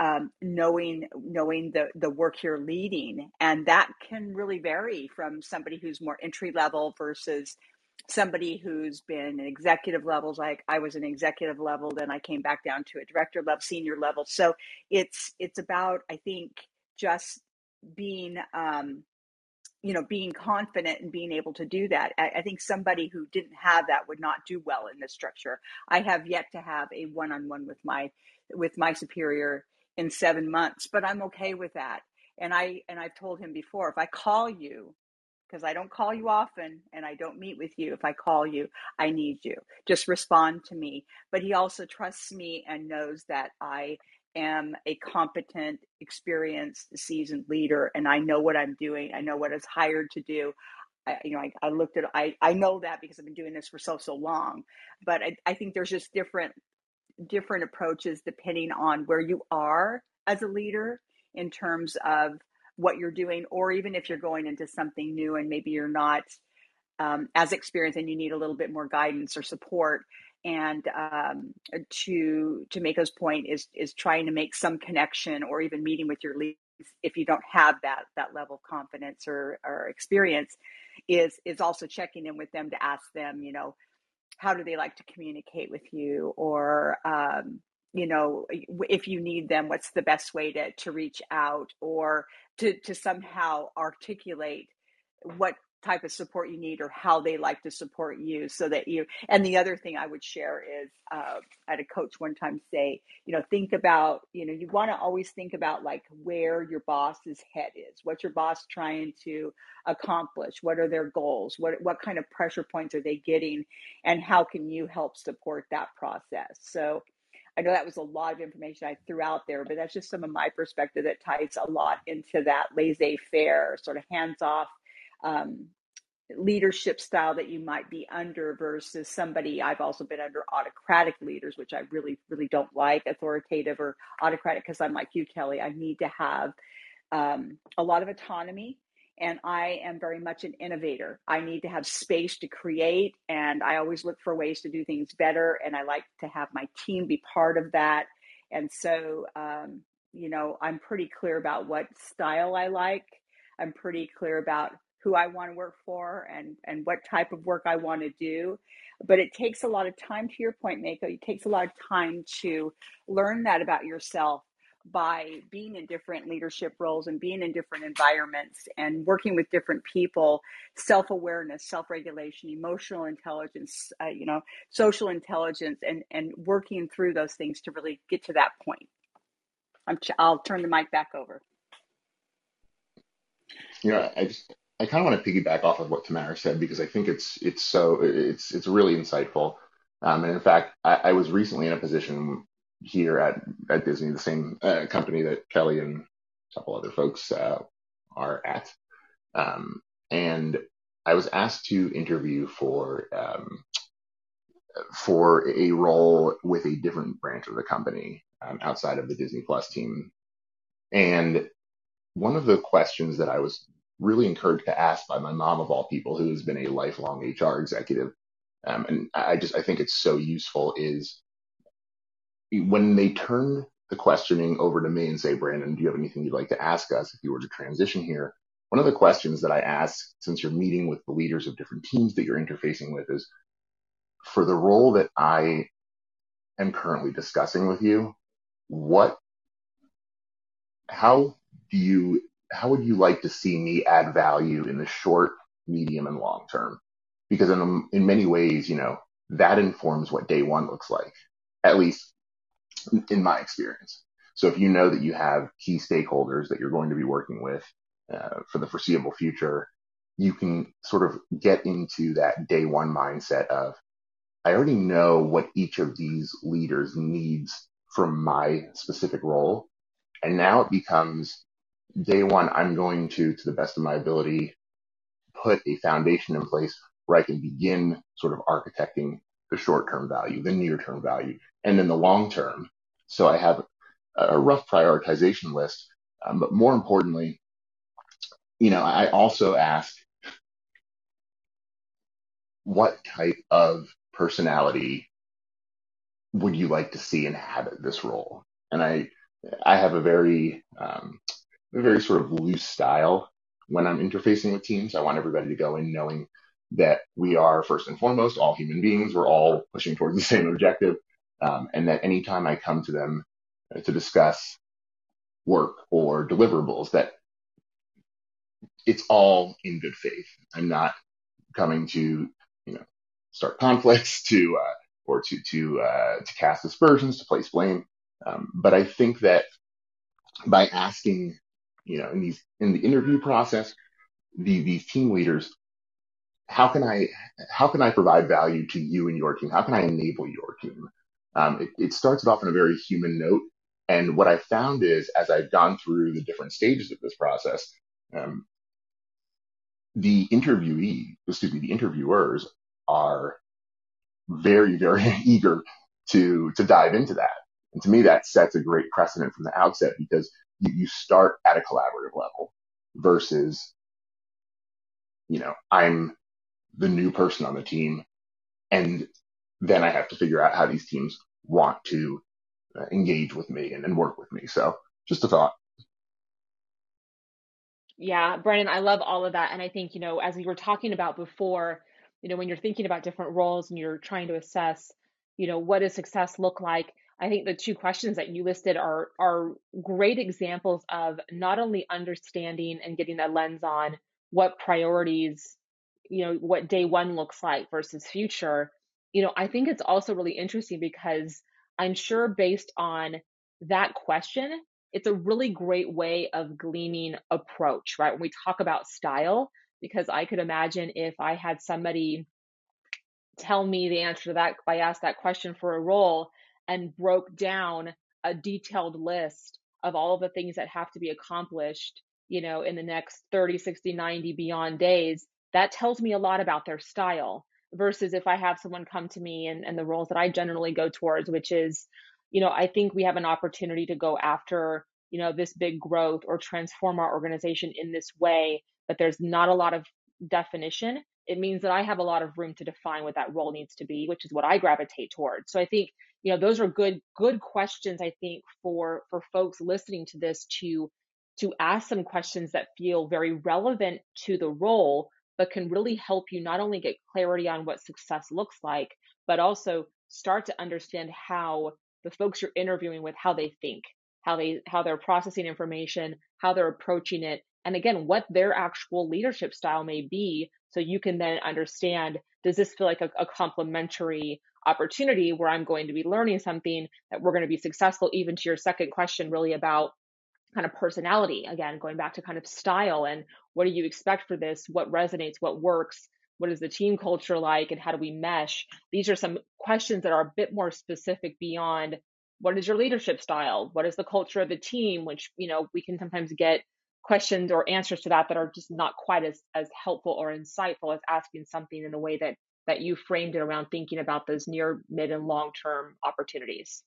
um, knowing knowing the, the work you're leading. And that can really vary from somebody who's more entry level versus somebody who's been in executive levels. Like I was an executive level, then I came back down to a director level, senior level. So it's it's about, I think, just being, um, you know, being confident and being able to do that. I, I think somebody who didn't have that would not do well in this structure. I have yet to have a one-on-one with my with my superior in seven months, but I'm okay with that. And I and I've told him before, if I call you, because I don't call you often and I don't meet with you. If I call you, I need you. Just respond to me. But he also trusts me and knows that I am a competent, experienced, seasoned leader, and I know what I'm doing. I know what I was hired to do. I, you know, I, I looked at, I, I know that because I've been doing this for so, so long. But I, I think there's just different, different approaches depending on where you are as a leader in terms of what you're doing, or even if you're going into something new and maybe you're not um, as experienced and you need a little bit more guidance or support. And um, to to Mako's point is is trying to make some connection or even meeting with your leads if you don't have that that level of confidence or, or experience is is also checking in with them to ask them, you know, how do they like to communicate with you, or um, you know, if you need them, what's the best way to to reach out, or to to somehow articulate what type of support you need or how they like to support you, so that you. And the other thing I would share is uh, I had a coach one time say, you know, think about, you know, you want to always think about like where your boss's head is, what's your boss trying to accomplish, what are their goals, what what kind of pressure points are they getting, and how can you help support that process. So I know that was a lot of information I threw out there, but that's just some of my perspective that ties a lot into that laissez-faire sort of hands-off um, leadership style that you might be under versus somebody. I've also been under autocratic leaders, which I really, really don't like, authoritative or autocratic, because I'm like you, Kelly. I need to have um, a lot of autonomy. And I am very much an innovator. I need to have space to create, and I always look for ways to do things better. And I like to have my team be part of that. And so, um, you know, I'm pretty clear about what style I like. I'm pretty clear about who I want to work for and, and what type of work I want to do. But it takes a lot of time, to your point, Mako, it takes a lot of time to learn that about yourself, by being in different leadership roles and being in different environments and working with different people. Self-awareness, self-regulation, emotional intelligence, uh, you know, social intelligence, and, and working through those things to really get to that point. I'm ch- I'll turn the mic back over. Yeah, I just, I kind of want to piggyback off of what Tamara said, because I think it's, it's so, it's, it's really insightful. Um, and in fact, I, I was recently in a position here at, at Disney, the same uh, company that Kelly and a couple other folks uh, are at. Um, and I was asked to interview for um, for a role with a different branch of the company um, outside of the Disney Plus team. And one of the questions that I was really encouraged to ask by my mom, of all people, who's been a lifelong H R executive, um, and I just I think it's so useful, is when they turn the questioning over to me and say, Brandon, do you have anything you'd like to ask us if you were to transition here? One of the questions that I ask, since you're meeting with the leaders of different teams that you're interfacing with, is for the role that I am currently discussing with you, what, how do you, how would you like to see me add value in the short, medium, and long term? Because in, in many ways, you know, that informs what day one looks like, at least in my experience. So if you know that you have key stakeholders that you're going to be working with uh, for the foreseeable future, you can sort of get into that day one mindset of, I already know what each of these leaders needs from my specific role. And now it becomes day one, I'm going to, to the best of my ability, put a foundation in place where I can begin sort of architecting the short-term value, the near-term value, and then the long-term. So I have a rough prioritization list, um, but more importantly, you know, I also ask what type of personality would you like to see inhabit this role? And I, I have a very, um, a very sort of loose style when I'm interfacing with teams. I want everybody to go in knowing that we are first and foremost all human beings. We're all pushing towards the same objective, um, and that anytime I come to them to discuss work or deliverables, that it's all in good faith. I'm not coming to, you know, start conflicts, to uh, or to to uh, to cast aspersions, to place blame. Um, but I think that by asking, you know, in these in the interview process, the, these team leaders, how can I how can I provide value to you and your team? How can I enable your team? Um, it, it starts off on a very human note. And what I found is, as I've gone through the different stages of this process, um, the interviewee, excuse me, the interviewers are very, very eager to to dive into that. And to me, that sets a great precedent from the outset, because you, you start at a collaborative level versus, you know, I'm the new person on the team, and then I have to figure out how these teams want to uh, engage with me and, and work with me. So just a thought. Yeah, Brendan, I love all of that. And I think, you know, as we were talking about before, you know, when you're thinking about different roles and you're trying to assess, you know, what does success look like? I think the two questions that you listed are are great examples of not only understanding and getting a lens on what priorities, you know, what day one looks like versus future. You know, I think it's also really interesting because I'm sure based on that question, it's a really great way of gleaning approach, right? When we talk about style, because I could imagine if I had somebody tell me the answer to that, if I asked that question for a role, and broke down a detailed list of all the things that have to be accomplished, you know, in the next thirty, sixty, ninety beyond days, that tells me a lot about their style versus if I have someone come to me and, and the roles that I generally go towards, which is, you know, I think we have an opportunity to go after, you know, this big growth or transform our organization in this way, but there's not a lot of definition. It means that I have a lot of room to define what that role needs to be, which is what I gravitate towards. So I think, you know, those are good, good questions, I think, for, for folks listening to this to, to ask some questions that feel very relevant to the role, but can really help you not only get clarity on what success looks like, but also start to understand how the folks you're interviewing with, how they think, how they, how they're processing information, how they're approaching it. And again, what their actual leadership style may be, so you can then understand, does this feel like a, a complementary opportunity where I'm going to be learning something that we're going to be successful, even to your second question, really about kind of personality, again, going back to kind of style and what do you expect for this, what resonates, what works, what is the team culture like, and how do we mesh? These are some questions that are a bit more specific beyond what is your leadership style? What is the culture of the team, which, you know, we can sometimes get questions or answers to that that are just not quite as, as helpful or insightful as asking something in the way that, that you framed it around thinking about those near, mid, and long-term opportunities.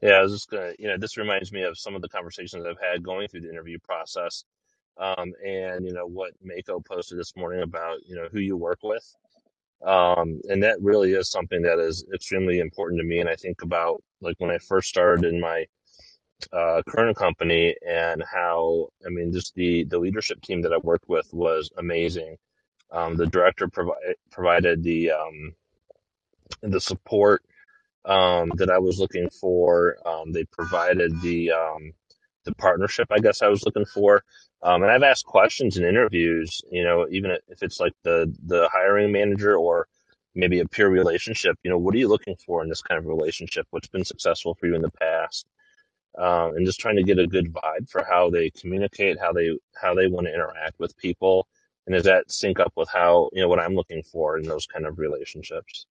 Yeah, I was just going to, you know, this reminds me of some of the conversations I've had going through the interview process. Um, and, you know, what Mako posted this morning about, you know, who you work with. Um, and that really is something that is extremely important to me. And I think about, like, when I first started in my Uh, current company and how, I mean, just the, the leadership team that I worked with was amazing. Um, the director provi- provided the um, the support um, that I was looking for. Um, they provided the um, the partnership, I guess, I was looking for. Um, and I've asked questions in interviews, you know, even if it's like the, the hiring manager or maybe a peer relationship, you know, what are you looking for in this kind of relationship? What's been successful for you in the past? Um, and just trying to get a good vibe for how they communicate, how they how they want to interact with people, and does that sync up with how, you know, what I'm looking for in those kind of relationships?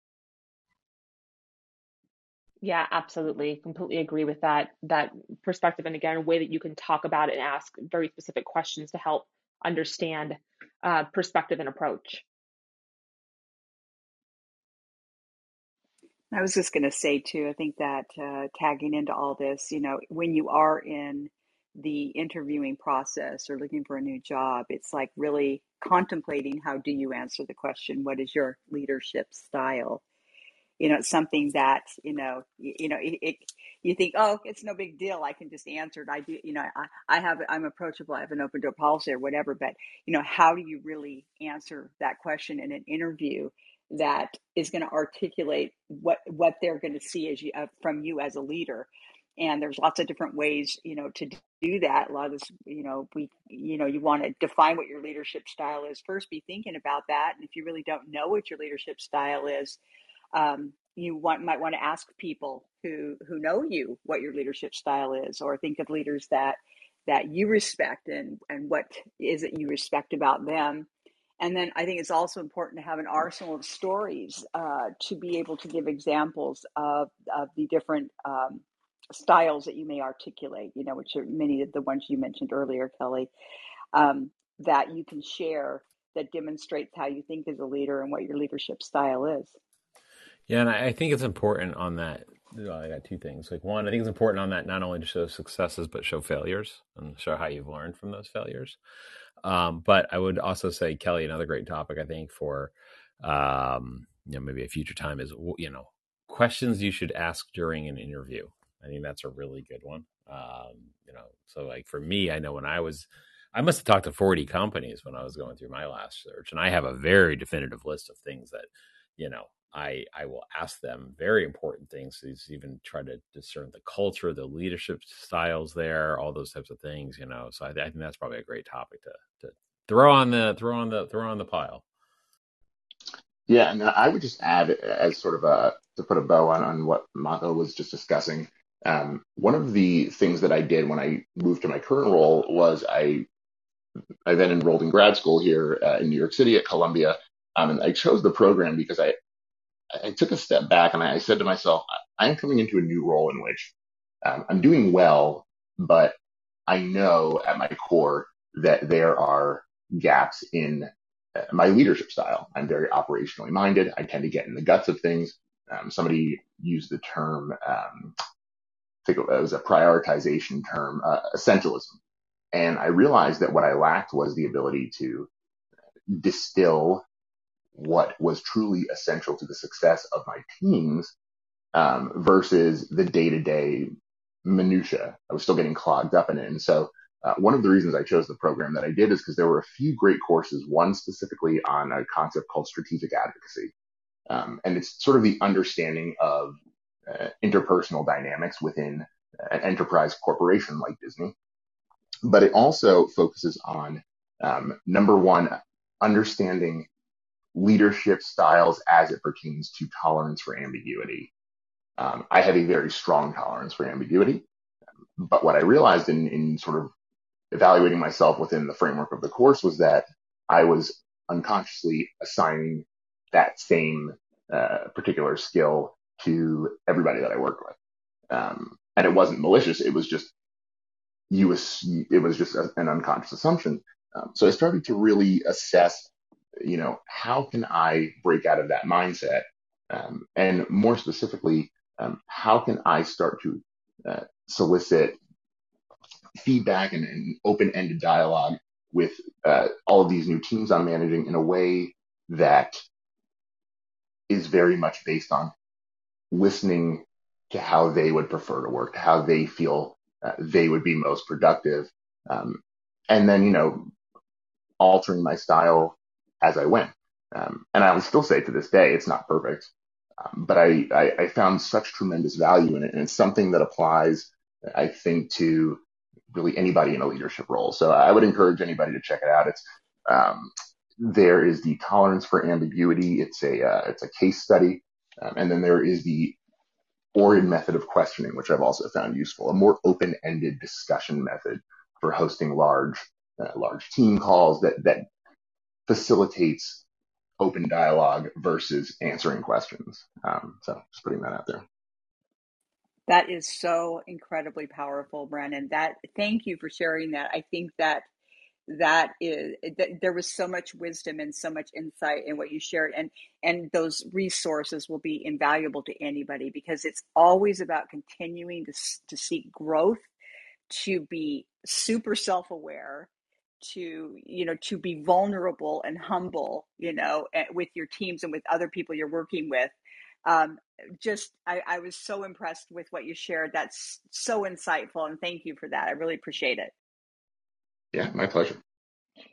Yeah, absolutely, completely agree with that that perspective. And again, a way that you can talk about it and ask very specific questions to help understand uh, perspective and approach. I was just going to say, too, I think that uh, tagging into all this, you know, when you are in the interviewing process or looking for a new job, it's like really contemplating, how do you answer the question, what is your leadership style? You know, it's something that, you know, you, you know, it, it, you think, oh, it's no big deal, I can just answer it. I do, you know, I, I have, I'm approachable, I have an open door policy or whatever, but, you know, how do you really answer that question in an interview that is going to articulate what, what they're going to see as you, uh, from you as a leader? And there's lots of different ways, you know, to do that. A lot of this, you know, we, you know, you want to define what your leadership style is. First, be thinking about that. And if you really don't know what your leadership style is, um, you want, might want to ask people who, who know you what your leadership style is, or think of leaders that, that you respect, and, and what is it you respect about them. And then I think it's also important to have an arsenal of stories uh, to be able to give examples of, of the different um, styles that you may articulate, you know, which are many of the ones you mentioned earlier, Kelly, um, that you can share, that demonstrates how you think as a leader and what your leadership style is. Yeah, and I think it's important on that. Well, I got two things. Like, one, I think it's important on that not only to show successes, but show failures and show how you've learned from those failures. Um, but I would also say, Kelly, another great topic, I think, for, um, you know, maybe a future time is, you know, questions you should ask during an interview. I think that's a really good one. Um, you know, so like for me, I know when I was, I must've talked to forty companies when I was going through my last search, and I have a very definitive list of things that, you know, I, I will ask them, very important things. So even try to discern the culture, the leadership styles there, all those types of things, you know? So I, I think that's probably a great topic to, to throw on the, throw on the, throw on the pile. Yeah. And I would just add, as sort of a, to put a bow on, on what Mako was just discussing. Um, one of the things that I did when I moved to my current role was I, I then enrolled in grad school here uh, in New York City at Columbia. Um, and I chose the program because I, I took a step back and I said to myself, I'm coming into a new role in which um, I'm doing well, but I know at my core that there are gaps in my leadership style. I'm very operationally minded. I tend to get in the guts of things. Um, somebody used the term, um, I think it was a prioritization term, uh, essentialism. And I realized that what I lacked was the ability to distill what was truly essential to the success of my teams um, versus the day-to-day minutia. I was still getting clogged up in it. And so uh, one of the reasons I chose the program that I did is because there were a few great courses, one specifically on a concept called strategic advocacy. Um, and it's sort of the understanding of uh, interpersonal dynamics within an enterprise corporation like Disney. But it also focuses on, um, number one, understanding leadership styles as it pertains to tolerance for ambiguity. Um, I have a very strong tolerance for ambiguity, but what I realized in, in sort of evaluating myself within the framework of the course was that I was unconsciously assigning that same uh, particular skill to everybody that I worked with. Um, and it wasn't malicious. It was just, you was, it was just a, an unconscious assumption. Um, so I started to really assess, you know, how can I break out of that mindset? Um, and more specifically, um, how can I start to uh, solicit feedback and, and open-ended dialogue with uh, all of these new teams I'm managing in a way that is very much based on listening to how they would prefer to work, how they feel uh, they would be most productive. Um, and then, you know, altering my style as I went. Um, and I would still say to this day, it's not perfect, um, but I, I, I found such tremendous value in it. And it's something that applies, I think, to really anybody in a leadership role. So I would encourage anybody to check it out. It's um, there is the tolerance for ambiguity. It's a, uh, it's a case study. Um, and then there is the ORID method of questioning, which I've also found useful, a more open-ended discussion method for hosting large, uh, large team calls that, that, facilitates open dialogue versus answering questions. Um, so just putting that out there. That is so incredibly powerful, Brendan. That, thank you for sharing that. I think that that is that there was so much wisdom and so much insight in what you shared, and and those resources will be invaluable to anybody, because it's always about continuing to to seek growth, to be super self-aware, to, you know, to be vulnerable and humble, you know, with your teams and with other people you're working with. Um, just, I, I was so impressed with what you shared. That's so insightful. And thank you for that. I really appreciate it. Yeah, my pleasure.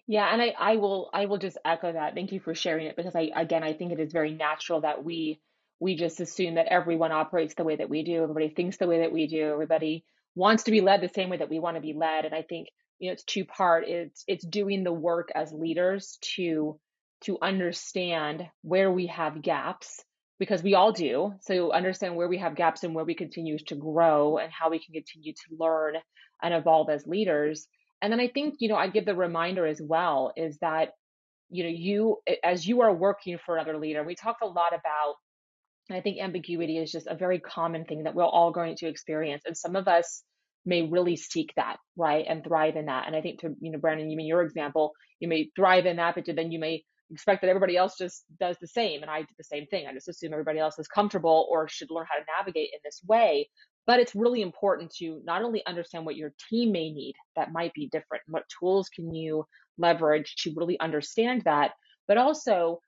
Yeah. And I, I will, I will just echo that. Thank you for sharing it, because I, again, I think it is very natural that we, we just assume that everyone operates the way that we do. Everybody thinks the way that we do. Everybody wants to be led the same way that we want to be led. And I think, you know, it's two part. It's, it's doing the work as leaders to, to understand where we have gaps, because we all do. So understand where we have gaps and where we continue to grow and how we can continue to learn and evolve as leaders. And then I think, you know, I give the reminder as well is that, you know, you, as you are working for another leader, we talked a lot about, I think ambiguity is just a very common thing that we're all going to experience. And some of us may really seek that, right, and thrive in that. And I think to, you know, Brandon, you mean your example, you may thrive in that, but then you may expect that everybody else just does the same. And I did the same thing. I just assume everybody else is comfortable or should learn how to navigate in this way. But it's really important to not only understand what your team may need that might be different, what tools can you leverage to really understand that, but also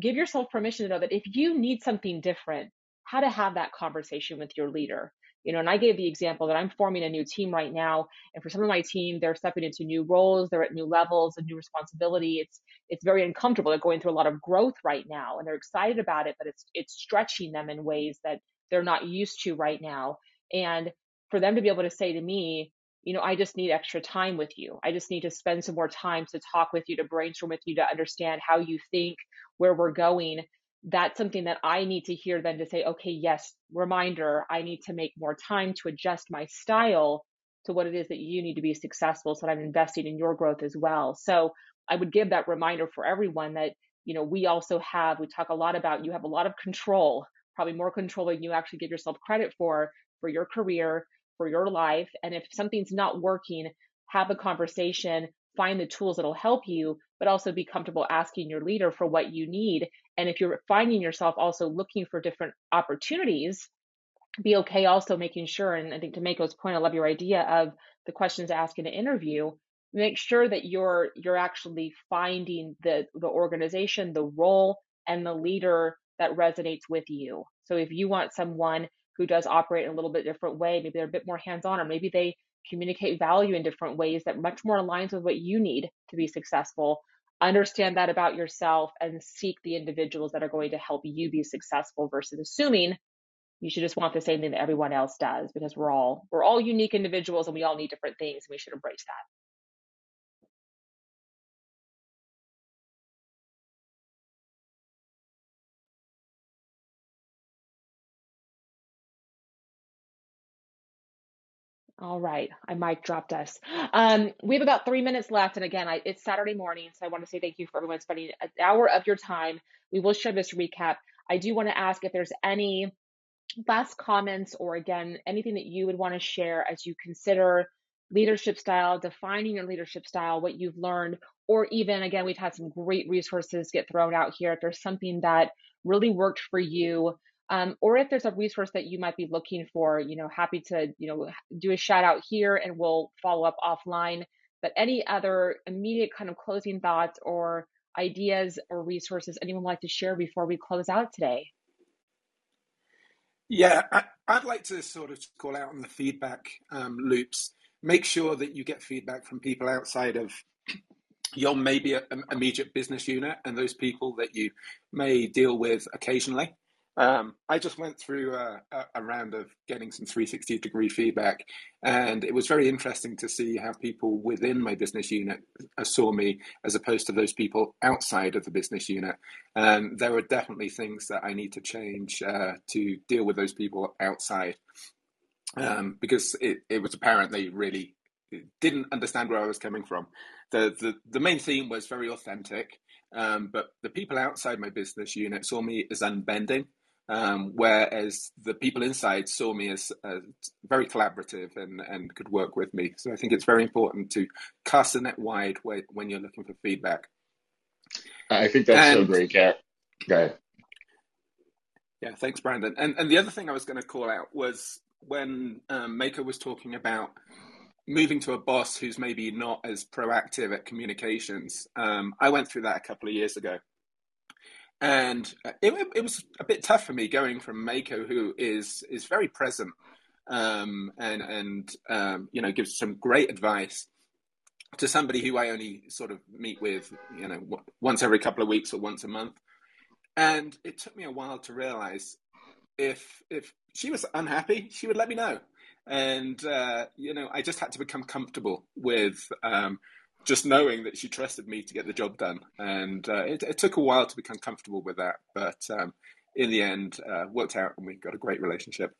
give yourself permission to know that if you need something different, how to have that conversation with your leader. You know, and I gave the example that I'm forming a new team right now. And for some of my team, they're stepping into new roles. They're at new levels and new responsibility. It's, it's very uncomfortable. They're going through a lot of growth right now and they're excited about it, but it's, it's stretching them in ways that they're not used to right now. And for them to be able to say to me, you know, I just need extra time with you. I just need to spend some more time to talk with you, to brainstorm with you, to understand how you think, where we're going. That's something that I need to hear then to say, okay, yes, reminder, I need to make more time to adjust my style to what it is that you need to be successful, so that I'm investing in your growth as well. So I would give that reminder for everyone that, you know, we also have, we talk a lot about, you have a lot of control, probably more control than you actually give yourself credit for, for your career, for your life. And if something's not working, have a conversation, find the tools that'll help you, but also be comfortable asking your leader for what you need. And if you're finding yourself also looking for different opportunities, be okay also making sure, and I think to Mako's point, I love your idea of the questions to ask in an interview, make sure that you're you're actually finding the, the organization, the role, and the leader that resonates with you. So if you want someone who does operate in a little bit different way, maybe they're a bit more hands-on, or maybe they communicate value in different ways that much more aligns with what you need to be successful, understand that about yourself and seek the individuals that are going to help you be successful versus assuming you should just want the same thing that everyone else does, because we're all, we're all unique individuals and we all need different things. And we should embrace that. All right. I mic dropped us. Um, we have about three minutes left. And again, I, it's Saturday morning. So I want to say thank you for everyone spending an hour of your time. We will share this recap. I do want to ask if there's any last comments or, again, anything that you would want to share as you consider leadership style, defining your leadership style, what you've learned, or even, again, we've had some great resources get thrown out here. If there's something that really worked for you, Um, or if there's a resource that you might be looking for, you know, happy to, you know, do a shout out here and we'll follow up offline. But any other immediate kind of closing thoughts or ideas or resources anyone would like to share before we close out today? Yeah, I, I'd like to sort of call out on the feedback um, loops. Make sure that you get feedback from people outside of your maybe immediate business unit and those people that you may deal with occasionally. Um, I just went through a, a round of getting some three sixty degree feedback, and it was very interesting to see how people within my business unit saw me as opposed to those people outside of the business unit. Um, there are definitely things that I need to change uh, to deal with those people outside, um, because it, it was apparent they really didn't understand where I was coming from. The, the, the main theme was very authentic, um, but the people outside my business unit saw me as unbending. Um, whereas the people inside saw me as uh, very collaborative and, and could work with me. So I think it's very important to cast a net wide when you're looking for feedback. I think that's and, so great, Kat. Go ahead. Yeah, thanks, Brandon. And and the other thing I was going to call out was when um, Mako was talking about moving to a boss who's maybe not as proactive at communications. Um, I went through that a couple of years ago. And it, it was a bit tough for me going from Mako, who is is very present um, and, and um, you know, gives some great advice, to somebody who I only sort of meet with, you know, once every couple of weeks or once a month. And it took me a while to realize if if she was unhappy, she would let me know. And, uh, you know, I just had to become comfortable with um, just knowing that she trusted me to get the job done. And uh, it, it took a while to become comfortable with that. But um, in the end, uh, worked out and we got a great relationship.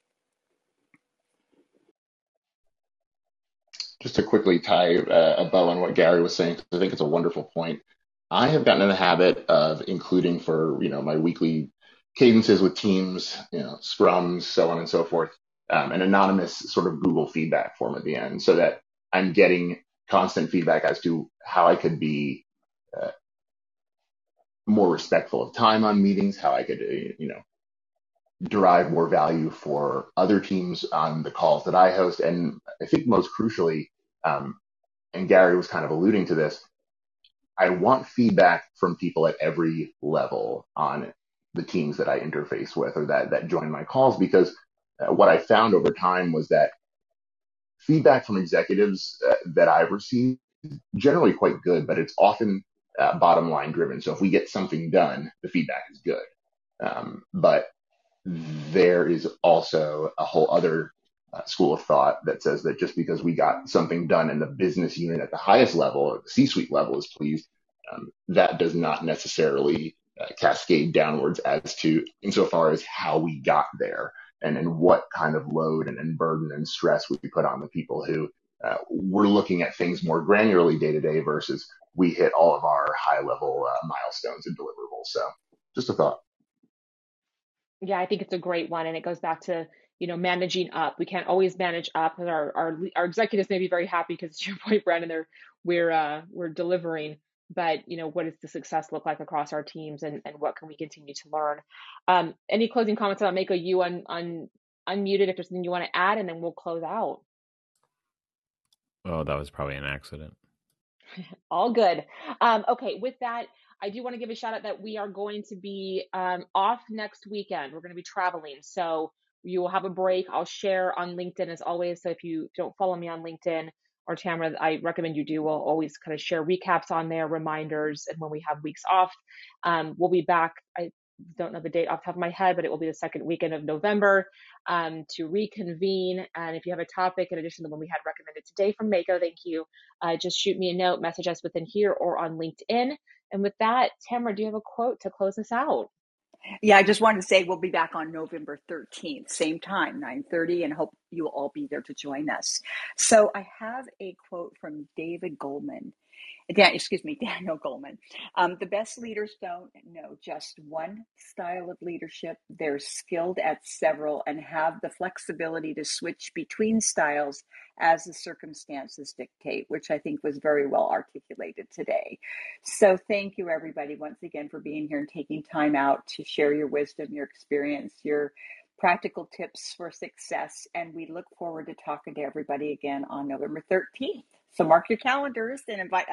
Just to quickly tie uh, a bow on what Gary was saying, because I think it's a wonderful point. I have gotten in the habit of including for, you know, my weekly cadences with teams, you know, scrums, so on and so forth, um, an anonymous sort of Google feedback form at the end, so that I'm getting constant feedback as to how I could be uh, more respectful of time on meetings, how I could, you know, derive more value for other teams on the calls that I host. And I think most crucially, um, and Gary was kind of alluding to this, I want feedback from people at every level on the teams that I interface with or that, that join my calls, because uh, what I found over time was that feedback from executives uh, that I've received is generally quite good, but it's often uh, bottom line driven. So if we get something done, the feedback is good. Um, but there is also a whole other uh, school of thought that says that just because we got something done in the business unit at the highest level or the C-suite level is pleased, um, that does not necessarily uh, cascade downwards as to insofar as how we got there and, and what kind of load and, and burden and stress we put on the people who uh, were looking at things more granularly day to day versus we hit all of our high level uh, milestones and deliverables. So just a thought. Yeah, I think it's a great one. And it goes back to, you know, managing up. We can't always manage up. Our our, our executives may be very happy because, to your point, Brendan, they're, we're, uh, we're delivering. But, you know, what does the success look like across our teams, and, and what can we continue to learn? Um, any closing comments about Mako? You un, un, unmuted if there's something you want to add, and then we'll close out. Oh, that was probably an accident. All good. Um, okay, with that, I do want to give a shout out that we are going to be um, off next weekend. We're going to be traveling. So you will have a break. I'll share on LinkedIn as always. So if you don't follow me on LinkedIn or Tamara, I recommend you do. We'll always kind of share recaps on there, reminders, and when we have weeks off. Um, we'll be back. I don't know the date off the top of my head, but it will be the second weekend of November um, to reconvene. And if you have a topic in addition to the one we had recommended today from Mako, thank you. Uh, just shoot me a note, message us within here or on LinkedIn. And with that, Tamara, do you have a quote to close us out? Yeah, I just wanted to say we'll be back on November thirteenth, same time, nine thirty, and hope you will all be there to join us. So I have a quote from David Goleman. Dan, excuse me, Daniel Goleman. Um, the best leaders don't know just one style of leadership. They're skilled at several and have the flexibility to switch between styles as the circumstances dictate, which I think was very well articulated today. So thank you, everybody, once again for being here and taking time out to share your wisdom, your experience, your practical tips for success. And we look forward to talking to everybody again on November thirteenth. So mark your calendars and invite